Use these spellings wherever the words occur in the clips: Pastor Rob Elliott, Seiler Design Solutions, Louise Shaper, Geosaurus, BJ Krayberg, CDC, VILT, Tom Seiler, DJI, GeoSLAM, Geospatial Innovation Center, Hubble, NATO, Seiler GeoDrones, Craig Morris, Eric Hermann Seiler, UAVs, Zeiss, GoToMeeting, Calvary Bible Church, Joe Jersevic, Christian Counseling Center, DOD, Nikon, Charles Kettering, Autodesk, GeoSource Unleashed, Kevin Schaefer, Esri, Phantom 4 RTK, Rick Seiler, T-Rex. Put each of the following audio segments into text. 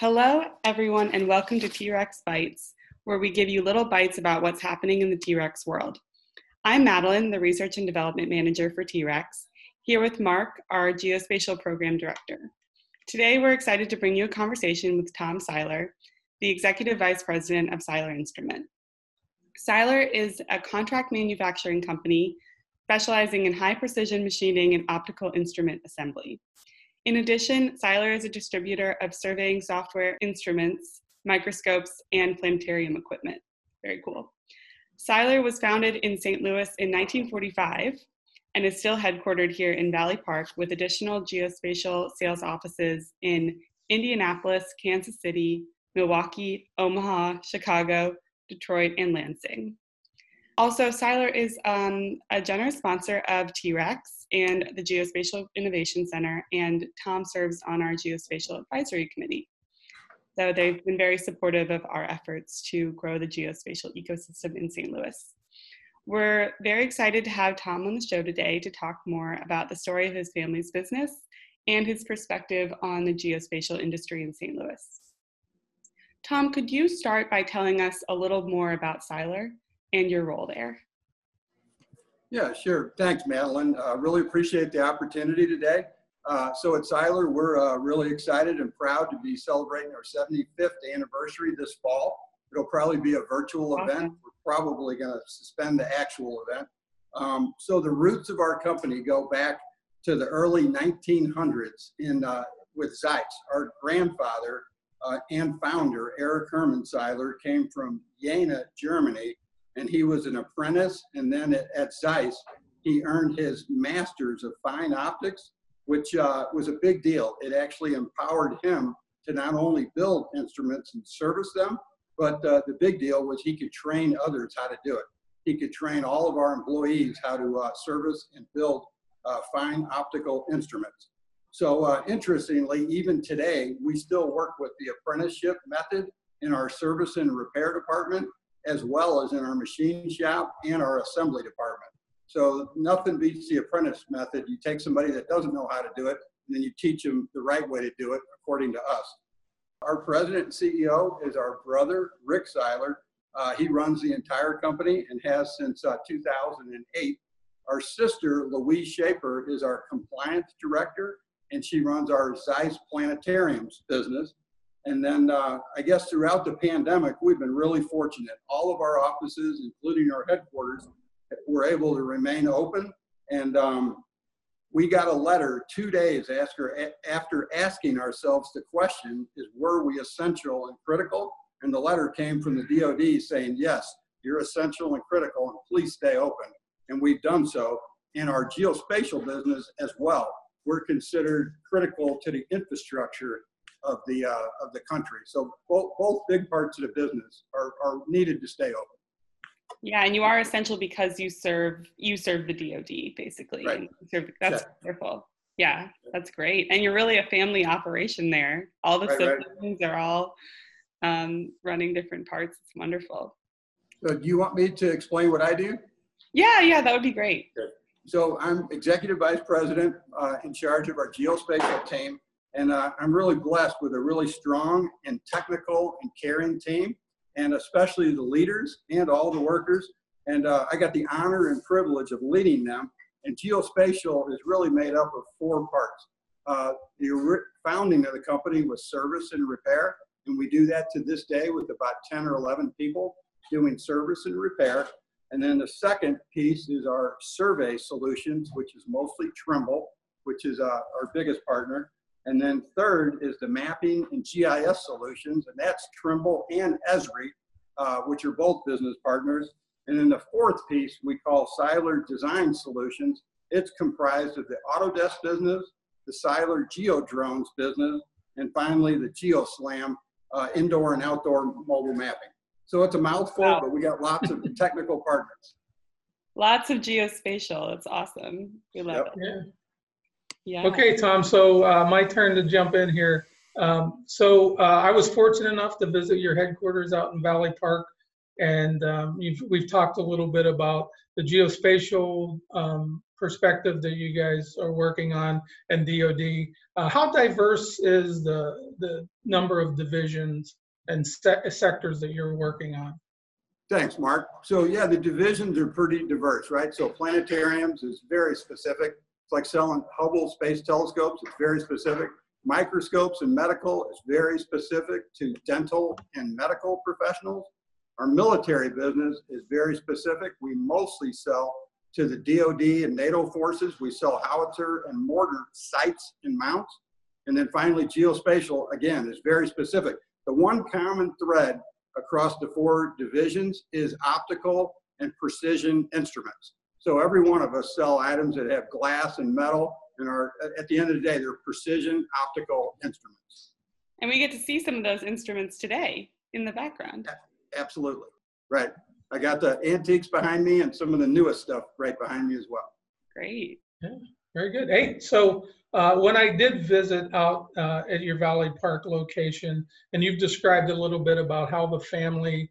Hello, everyone, and welcome to T-Rex Bites, where we give you little bites about what's happening in the T-Rex world. I'm Madeline, the Research and Development Manager for T-Rex, here with Mark, our Geospatial Program Director. Today, we're excited to bring you a conversation with Tom Seiler, the Executive Vice President of Seiler Instrument. Seiler is a contract manufacturing company specializing in high-precision machining and optical instrument assembly. In addition, Seiler is a distributor of surveying software, instruments, microscopes, and planetarium equipment. Very cool. Seiler was founded in St. Louis in 1945 and is still headquartered here in Valley Park with additional geospatial sales offices in Indianapolis, Kansas City, Milwaukee, Omaha, Chicago, Detroit, and Lansing. Also, Seiler is a generous sponsor of T-Rex and the Geospatial Innovation Center, and Tom serves on our Geospatial Advisory Committee. So they've been very supportive of our efforts to grow the geospatial ecosystem in St. Louis. We're very excited to have Tom on the show today to talk more about the story of his family's business and his perspective on the geospatial industry in St. Louis. Tom, could you start by telling us a little more about Seiler and your role there? Yeah, sure. Thanks, Madeline. Really appreciate the opportunity today. So at Seiler, we're really excited and proud to be celebrating our 75th anniversary this fall. It'll probably be a virtual event. We're probably going to suspend the actual event. So the roots of our company go back to the early 1900s with Zeiss. Our grandfather and founder, Eric Hermann Seiler, came from Jena, Germany, and he was an apprentice, and then at Zeiss, he earned his master's of fine optics, which was a big deal. It actually empowered him to not only build instruments and service them, but the big deal was he could train others how to do it. He could train all of our employees how to service and build fine optical instruments. So interestingly, even today, we still work with the apprenticeship method in our service and repair department, as well as in our machine shop and our assembly department. So nothing beats the apprentice method. You take somebody that doesn't know how to do it, and then you teach them the right way to do it, according to us. Our president and CEO is our brother, Rick Seiler. He runs the entire company and has since 2008. Our sister, Louise Shaper, is our compliance director, and she runs our Zeiss Planetariums business. And then I guess throughout the pandemic, we've been really fortunate. All of our offices, including our headquarters, were able to remain open. And we got a letter 2 days after asking ourselves the question, were we essential and critical? And the letter came from the DOD saying, yes, you're essential and critical, and please stay open. And we've done so in our geospatial business as well. We're considered critical to the infrastructure of the country. So both big parts of the business are needed to stay open. Yeah, and you are essential because you serve the DOD, basically. Right. That's wonderful. Yeah, that's great. And you're really a family operation there. All the siblings are all running different parts. It's wonderful. So do you want me to explain what I do? Yeah, that would be great. Okay. So I'm Executive Vice President in charge of our geospatial team. And I'm really blessed with a really strong and technical and caring team, and especially the leaders and all the workers. And I got the honor and privilege of leading them. And geospatial is really made up of four parts. The founding of the company was service and repair. And we do that to this day with about 10 or 11 people doing service and repair. And then the second piece is our survey solutions, which is mostly Trimble, which is our biggest partner. And then third is the mapping and GIS solutions, and that's Trimble and Esri, which are both business partners. And then the fourth piece we call Seiler Design Solutions. It's comprised of the Autodesk business, the Seiler GeoDrones business, and finally the GeoSLAM indoor and outdoor mobile mapping. So it's a mouthful, wow, but we got lots of technical partners. Lots of geospatial. It's awesome. We love it. Yeah. Yeah. Okay, Tom, so my turn to jump in here. I was fortunate enough to visit your headquarters out in Valley Park And we've talked a little bit about the geospatial perspective that you guys are working on, and DOD. How diverse is the number of divisions and sectors that you're working on? Thanks, Mark. So yeah, the divisions are pretty diverse, right? So planetariums is very specific. It's like selling Hubble Space Telescopes. It's very specific. Microscopes and medical is very specific to dental and medical professionals. Our military business is very specific. We mostly sell to the DOD and NATO forces. We sell howitzer and mortar sights and mounts. And then finally, geospatial, again, is very specific. The one common thread across the four divisions is optical and precision instruments. So every one of us sell items that have glass and metal, and are, at the end of the day, they're precision optical instruments. And we get to see some of those instruments today in the background. Yeah. Absolutely. Right. I got the antiques behind me and some of the newest stuff right behind me as well. Great. Yeah, very good. Hey, so when I did visit out at your Valley Park location, and you've described a little bit about how the family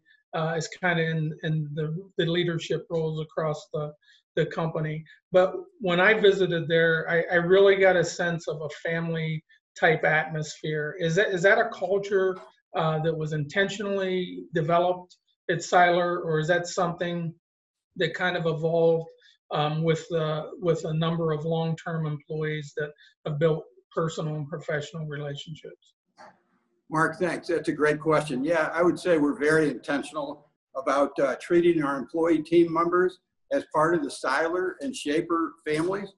is kind of in the leadership roles across the company. But when I visited there, I really got a sense of a family type atmosphere. Is that a culture that was intentionally developed at Seiler, or is that something that kind of evolved with a number of long-term employees that have built personal and professional relationships? Mark, thanks. That's a great question. Yeah, I would say we're very intentional about treating our employee team members as part of the Seiler and Shaper families.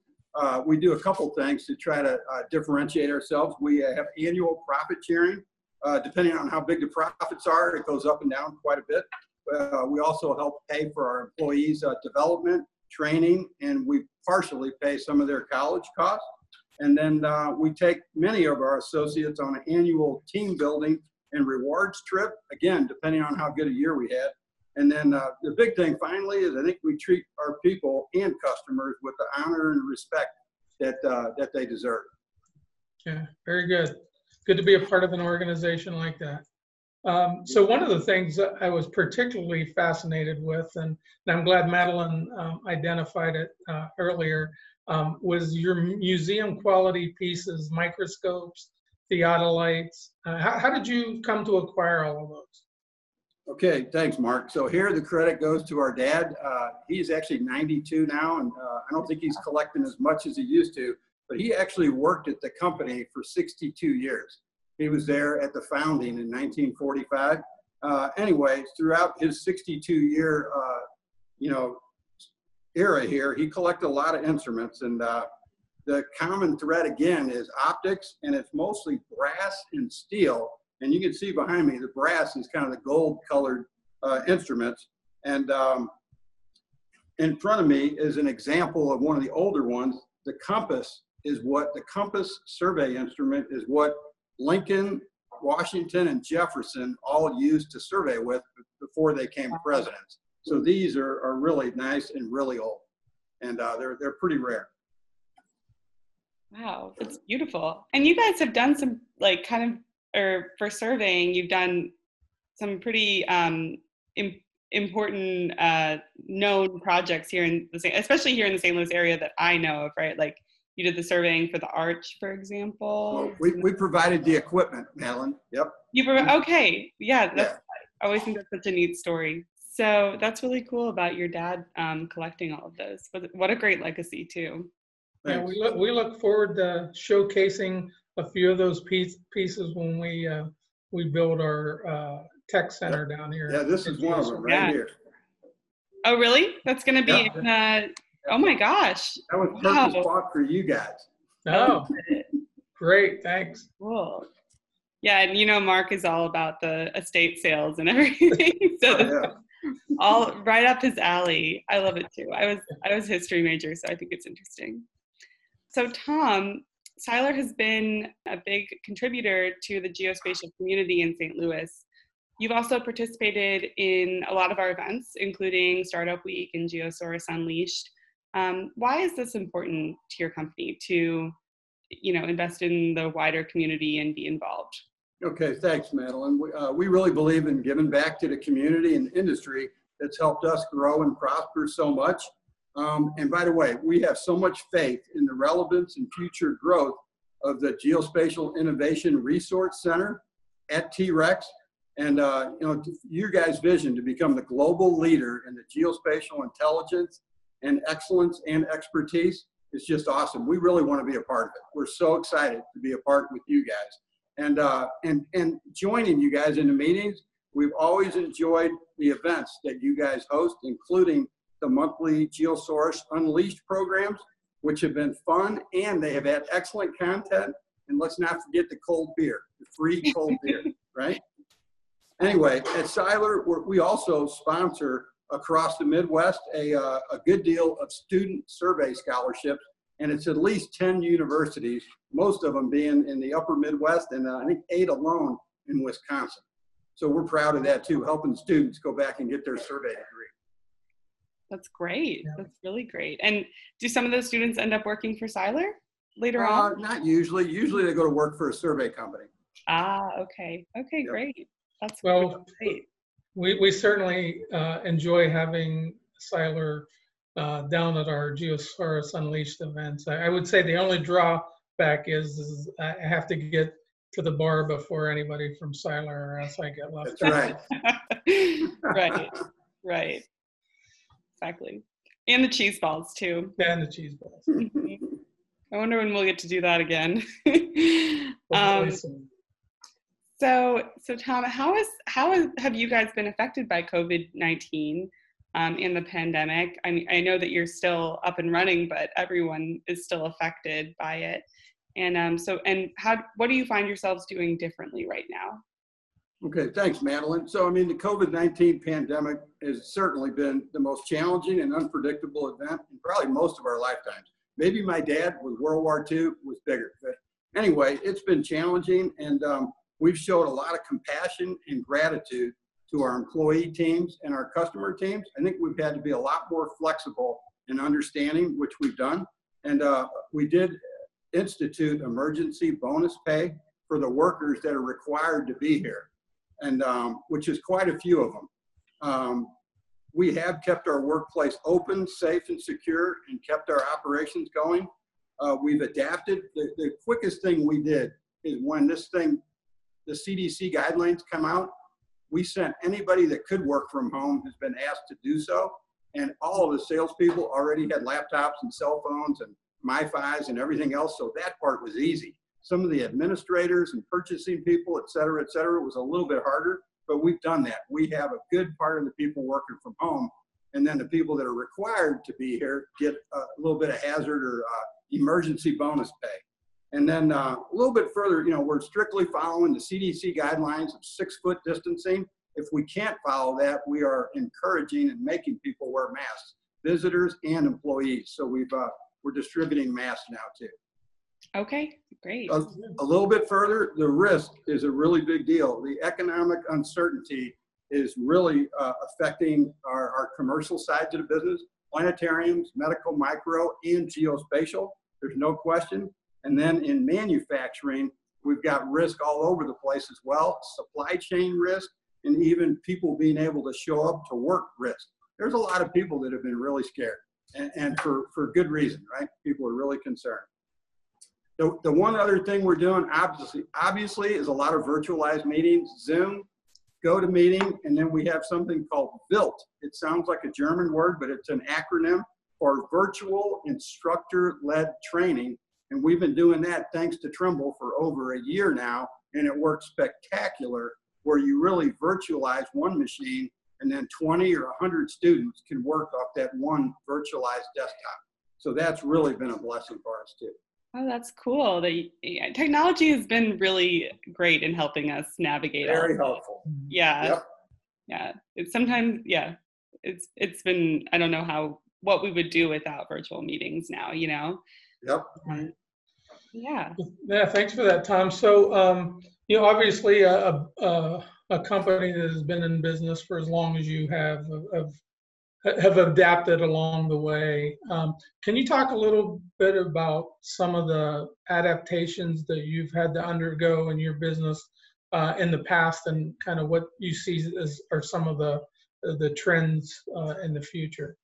We do a couple things to try to differentiate ourselves. We have annual profit sharing. Depending on how big the profits are, it goes up and down quite a bit. We also help pay for our employees' development, training, and we partially pay some of their college costs. And then we take many of our associates on an annual team building and rewards trip, again, depending on how good a year we had. And then the big thing finally is I think we treat our people and customers with the honor and respect that, that they deserve. Yeah, very good. Good to be a part of an organization like that. So one of the things that I was particularly fascinated with, and I'm glad Madeline identified it earlier, was your museum quality pieces, microscopes, theodolites. How did you come to acquire all of those? Okay, thanks, Mark. So here the credit goes to our dad. He's actually 92 now, and I don't think he's collecting as much as he used to. But he actually worked at the company for 62 years. He was there at the founding in 1945. Anyways, throughout his 62-year, era here, he collected a lot of instruments. And the common thread again is optics, and it's mostly brass and steel. And you can see behind me, the brass is kind of the gold-colored instruments. And in front of me is an example of one of the older ones. The compass is what the compass survey instrument is what Lincoln, Washington, and Jefferson all used to survey with before they came presidents. So these are really nice and really old, and they're pretty rare. Wow, that's beautiful. And you guys have done some for surveying, you've done some pretty important known projects here in the especially here in the St. Louis area that I know of, right? Like you did the surveying for the arch, for example. Well, we provided the equipment, Madeline. Yep. You okay? Yeah, that's, yeah. I always think that's such a neat story. So that's really cool about your dad collecting all of those. What a great legacy too. Thanks. Yeah, we look forward to showcasing a few of those pieces when we build our tech center down here. Yeah, this is one of them right here. Oh, really? That's going to be in, oh my gosh. That was purpose bought for you guys. Oh, great. Thanks. Cool. Yeah, and you know, Mark is all about the estate sales and everything. So all right up his alley. I love it too. I was a history major, so I think it's interesting. So Tom, Seiler has been a big contributor to the geospatial community in St. Louis. You've also participated in a lot of our events, including Startup Week and GeoSource Unleashed. Why is this important to your company to, invest in the wider community and be involved? Okay, thanks, Madeline. We really believe in giving back to the community and industry that's helped us grow and prosper so much. And by the way, we have so much faith in the relevance and future growth of the Geospatial Innovation Resource Center at T-Rex, and you know, your guys' vision to become the global leader in the geospatial intelligence and excellence and expertise is just awesome. We really want to be a part of it. We're so excited to be a part with you guys, and joining you guys in the meetings. We've always enjoyed the events that you guys host, including the monthly GeoSource Unleashed programs, which have been fun, and they have had excellent content. And let's not forget the cold beer, the free cold beer, right? Anyway, at Seiler, we also sponsor across the Midwest a good deal of student survey scholarships, and it's at least 10 universities, most of them being in the upper Midwest, and I think 8 alone in Wisconsin. So we're proud of that too, helping students go back and get their survey degree. That's great. Yeah. That's really great. And do some of those students end up working for Seiler later on? Not usually. Usually they go to work for a survey company. Ah, okay. Okay, yep. Great. That's well, great. We certainly enjoy having Seiler down at our GeoSource Unleashed events. I would say the only drawback is I have to get to the bar before anybody from Seiler, or else I get left. That's right. Right. Right. Exactly. And the cheese balls too. And the cheese balls. I wonder when we'll get to do that again. So Tom, how have you guys been affected by COVID-19 and the pandemic? I mean, I know that you're still up and running, but everyone is still affected by it. And what do you find yourselves doing differently right now? Okay, thanks, Madeline. So, I mean, the COVID-19 pandemic has certainly been the most challenging and unpredictable event in probably most of our lifetimes. Maybe my dad with World War II was bigger. But anyway, it's been challenging, and we've showed a lot of compassion and gratitude to our employee teams and our customer teams. I think we've had to be a lot more flexible and understanding, which we've done. And we did institute emergency bonus pay for the workers that are required to be here, and which is quite a few of them. We have kept our workplace open, safe, and secure, and kept our operations going. We've adapted. The quickest thing we did is when this thing, the CDC guidelines come out, we sent anybody that could work from home has been asked to do so, and all of the salespeople already had laptops and cell phones and MiFis and everything else, so that part was easy. Some of the administrators and purchasing people, et cetera, was a little bit harder, but we've done that. We have a good part of the people working from home, and then the people that are required to be here get a little bit of hazard or emergency bonus pay. And then a little bit further, you know, we're strictly following the CDC guidelines of 6-foot distancing. If we can't follow that, we are encouraging and making people wear masks, visitors and employees. So we're distributing masks now too. Okay, great. A little bit further, the risk is a really big deal. The economic uncertainty is really affecting our commercial sides of the business, planetariums, medical, micro, and geospatial. There's no question. And then in manufacturing, we've got risk all over the place as well, supply chain risk, and even people being able to show up to work risk. There's a lot of people that have been really scared, and for good reason, right? People are really concerned. The one other thing we're doing, obviously, is a lot of virtualized meetings, Zoom, GoToMeeting, and then we have something called VILT. It sounds like a German word, but it's an acronym for Virtual Instructor-Led Training. And we've been doing that thanks to Trimble for over a year now, and it works spectacular, where you really virtualize one machine and then 20 or 100 students can work off that one virtualized desktop. So that's really been a blessing for us too. Oh, that's cool. Technology has been really great in helping us navigate. Very helpful. Yeah. Yep. Yeah. It's been, I don't know what we would do without virtual meetings now, you know? Yep. Yeah. Yeah. Thanks for that, Tom. So, you know, obviously a company that has been in business for as long as you have adapted along the way. Can you talk a little bit about some of the adaptations that you've had to undergo in your business in the past, and kind of what you see as are some of the trends in the future?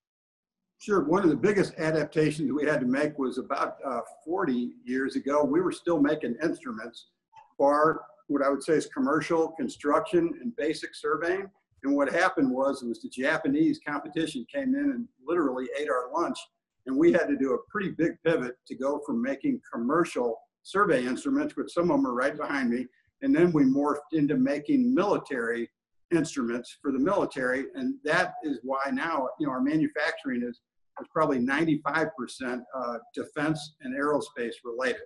Sure. One of the biggest adaptations we had to make was about 40 years ago. We were still making instruments for what I would say is commercial construction and basic surveying. And what happened was the Japanese competition came in and literally ate our lunch. And we had to do a pretty big pivot to go from making commercial survey instruments, which some of them are right behind me, and then we morphed into making military instruments for the military. And that is why now, you know, our manufacturing is probably 95% defense and aerospace related.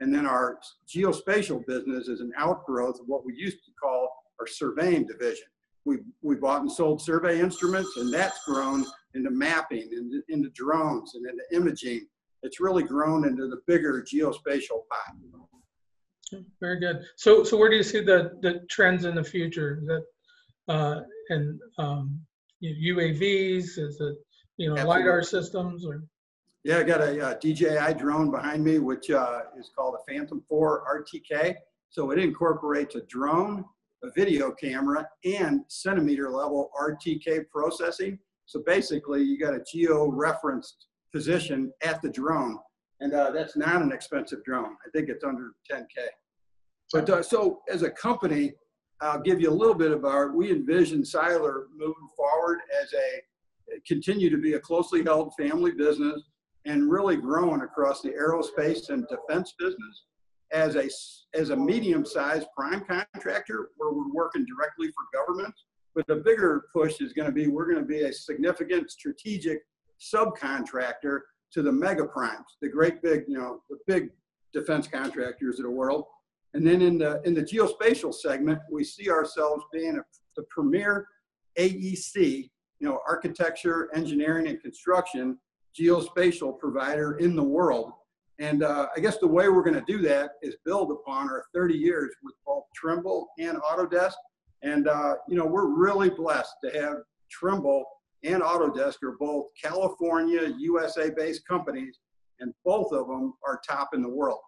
And then our geospatial business is an outgrowth of what we used to call our surveying division. We bought and sold survey instruments, and that's grown into mapping, and into drones, and into imaging. It's really grown into the bigger geospatial pot. Very good. So where do you see the trends in the future? Is that and UAVs? Is it, you know, absolutely, LiDAR systems? Or? Yeah, I got a DJI drone behind me, which is called a Phantom 4 RTK. So it incorporates a drone, a video camera, and centimeter level RTK processing. So basically you got a geo-referenced position at the drone, and that's not an expensive drone. I think it's under 10K. But so as a company, I'll give you a little bit of our, we envision Seiler moving forward as a, continue to be a closely held family business and really growing across the aerospace and defense business. As a medium-sized prime contractor where we're working directly for governments, but the bigger push is going to be we're going to be a significant strategic subcontractor to the mega primes, the great big, you know, the big defense contractors of the world. And then in the geospatial segment, we see ourselves being the premier AEC, you know, architecture, engineering, and construction geospatial provider in the world. And I guess the way we're going to do that is build upon our 30 years with both Trimble and Autodesk. And, you know, we're really blessed to have Trimble and Autodesk are both California, USA-based companies, and both of them are top in the world.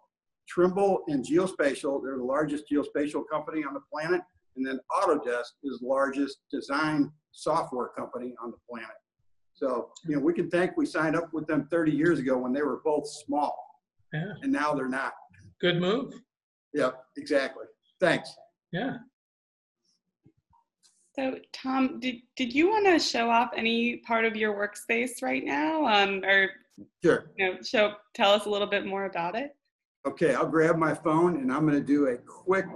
Trimble and Geospatial, they're the largest geospatial company on the planet, and then Autodesk is the largest design software company on the planet. So, you know, we can think we signed up with them 30 years ago when they were both small. Yeah. And now they're not. Good move. Yeah, exactly. Thanks. Yeah. So, Tom, did you want to show off any part of your workspace right now? Or sure. You know, tell us a little bit more about it. Okay, I'll grab my phone and I'm going to do a quick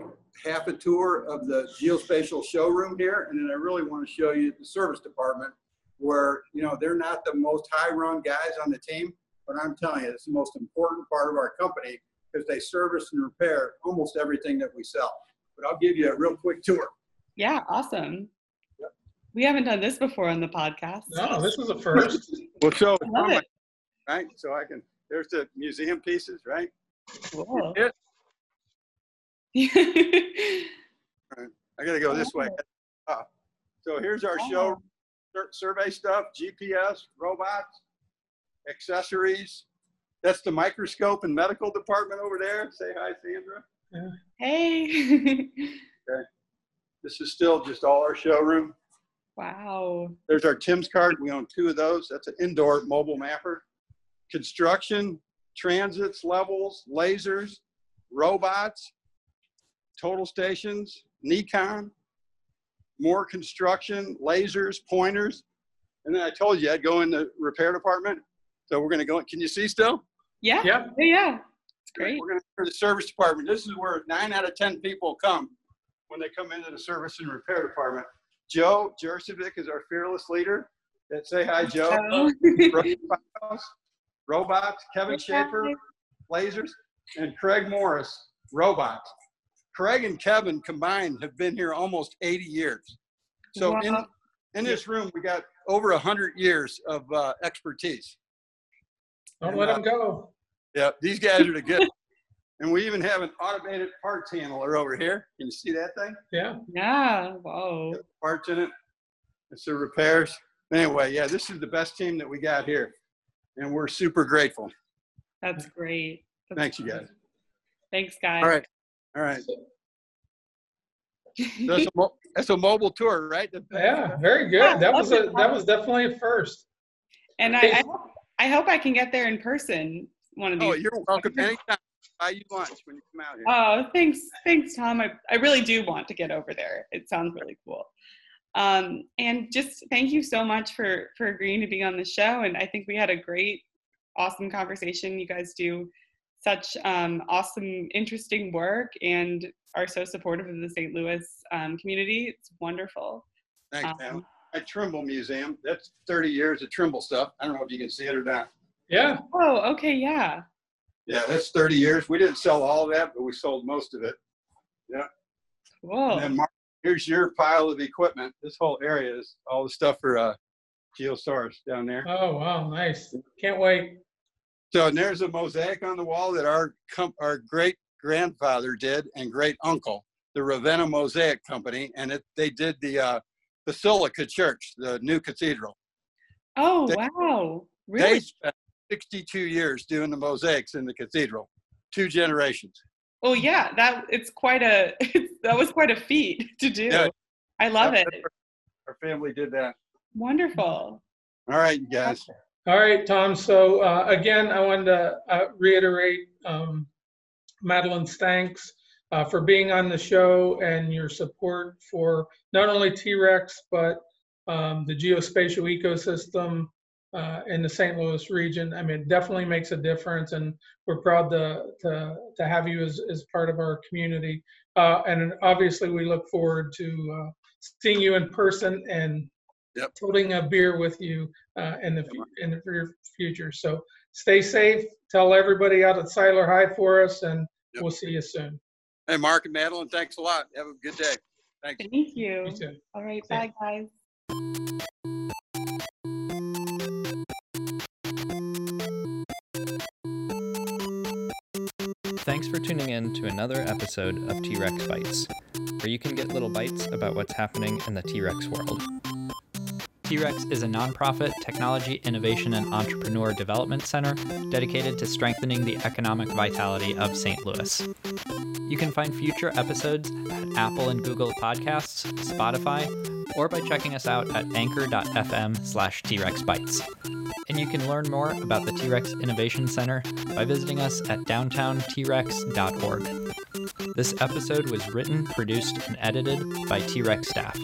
half a tour of the geospatial showroom here. And then I really want to show you the service department where, you know, they're not the most high-run guys on the team. But I'm telling you, it's the most important part of our company because they service and repair almost everything that we sell. But I'll give you a real quick tour. Yeah, awesome. Yep. We haven't done this before on the podcast. No, this is a first. We'll show it. Love it. Right, so I can, there's the museum pieces, right? Cool. Yeah. All right. I got to go this way. So here's our show, survey stuff, GPS, robots, accessories. That's the microscope and medical department over there. Say hi, Sandra. Yeah. Hey. Okay. This is still just all our showroom. Wow. There's our Tim's cart. We own 2 of those. That's an indoor mobile mapper. Construction, transits, levels, lasers, robots, total stations, Nikon, more construction, lasers, pointers. And then I told you I'd go in the repair department. So we're going to go, can you see still? Yeah, yeah, yeah. It's great. We're going to go to the service department. This is where 9 out of 10 people come when they come into the service and repair department. Joe Jersevic is our fearless leader. Say hi, Joe. Robots, Kevin Schaefer, lasers, and Craig Morris, robots. Craig and Kevin combined have been here almost 80 years. So wow. in this room, we got over 100 years of expertise. Don't let them go. Yeah, these guys are the good. And we even have an automated parts handler over here. Can you see that thing? Yeah. Yeah. Whoa. Parts in it. It's the repairs. Anyway, yeah, this is the best team that we got here. And we're super grateful. That's great. Thanks, you guys. Thanks, guys. All right. All right. That's a mobile tour, right? Yeah, very good. That was a, that was definitely a first. And I hope I can get there in person one of these. Oh, you're welcome. Anytime. Buy you lunch when you come out here. Oh, thanks, Tom. I really do want to get over there. It sounds really cool. And just thank you so much for agreeing to be on the show. And I think we had a great, awesome conversation. You guys do such awesome, interesting work and are so supportive of the St. Louis community. It's wonderful. Thanks, Pam. At Trimble Museum, that's 30 years of Trimble stuff. I don't know if you can see it or not. Yeah. Oh, okay, yeah. Yeah, that's 30 years. We didn't sell all of that, but we sold most of it. Yeah. Cool. And then Mark, here's your pile of equipment. This whole area is all the stuff for Geosaurus down there. Oh, wow, nice. Can't wait. So and there's a mosaic on the wall that our great-grandfather did and great-uncle, the Ravenna Mosaic Company, and they did the Basilica Church, the new cathedral. Oh, wow. Really? They spent 62 years doing the mosaics in the cathedral, 2 generations. Oh yeah, that was quite a feat to do. Yeah. I love it. Our family did that. Wonderful. All right, you guys. All right, Tom. So again, I wanted to reiterate Madeline's thanks for being on the show and your support for not only T-Rex, but the geospatial ecosystem in the St. Louis region. I mean, it definitely makes a difference, and we're proud to have you as part of our community. And obviously, we look forward to seeing you in person and holding a beer with you in the near future. So stay safe. Tell everybody out at Seiler hi for us, and we'll see you soon. Hey, Mark and Madeline, thanks a lot. Have a good day. Thanks. Thank you. You too. All right, bye, guys. Thanks for tuning in to another episode of T-Rex Bites, where you can get little bites about what's happening in the T-Rex world. T-Rex is a nonprofit technology, innovation, and entrepreneur development center dedicated to strengthening the economic vitality of St. Louis. You can find future episodes at Apple and Google Podcasts, Spotify, or by checking us out at anchor.fm/T-Rex Bites. And you can learn more about the T-Rex Innovation Center by visiting us at downtowntrex.org. This episode was written, produced, and edited by T-Rex staff.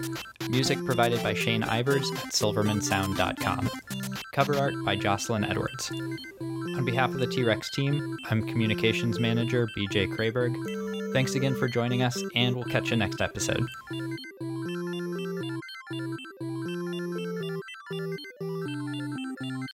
Music provided by Shane Ivers at silvermansound.com. Cover art by Jocelyn Edwards. On behalf of the T-Rex team, I'm Communications Manager BJ Krayberg. Thanks again for joining us, and we'll catch you next episode.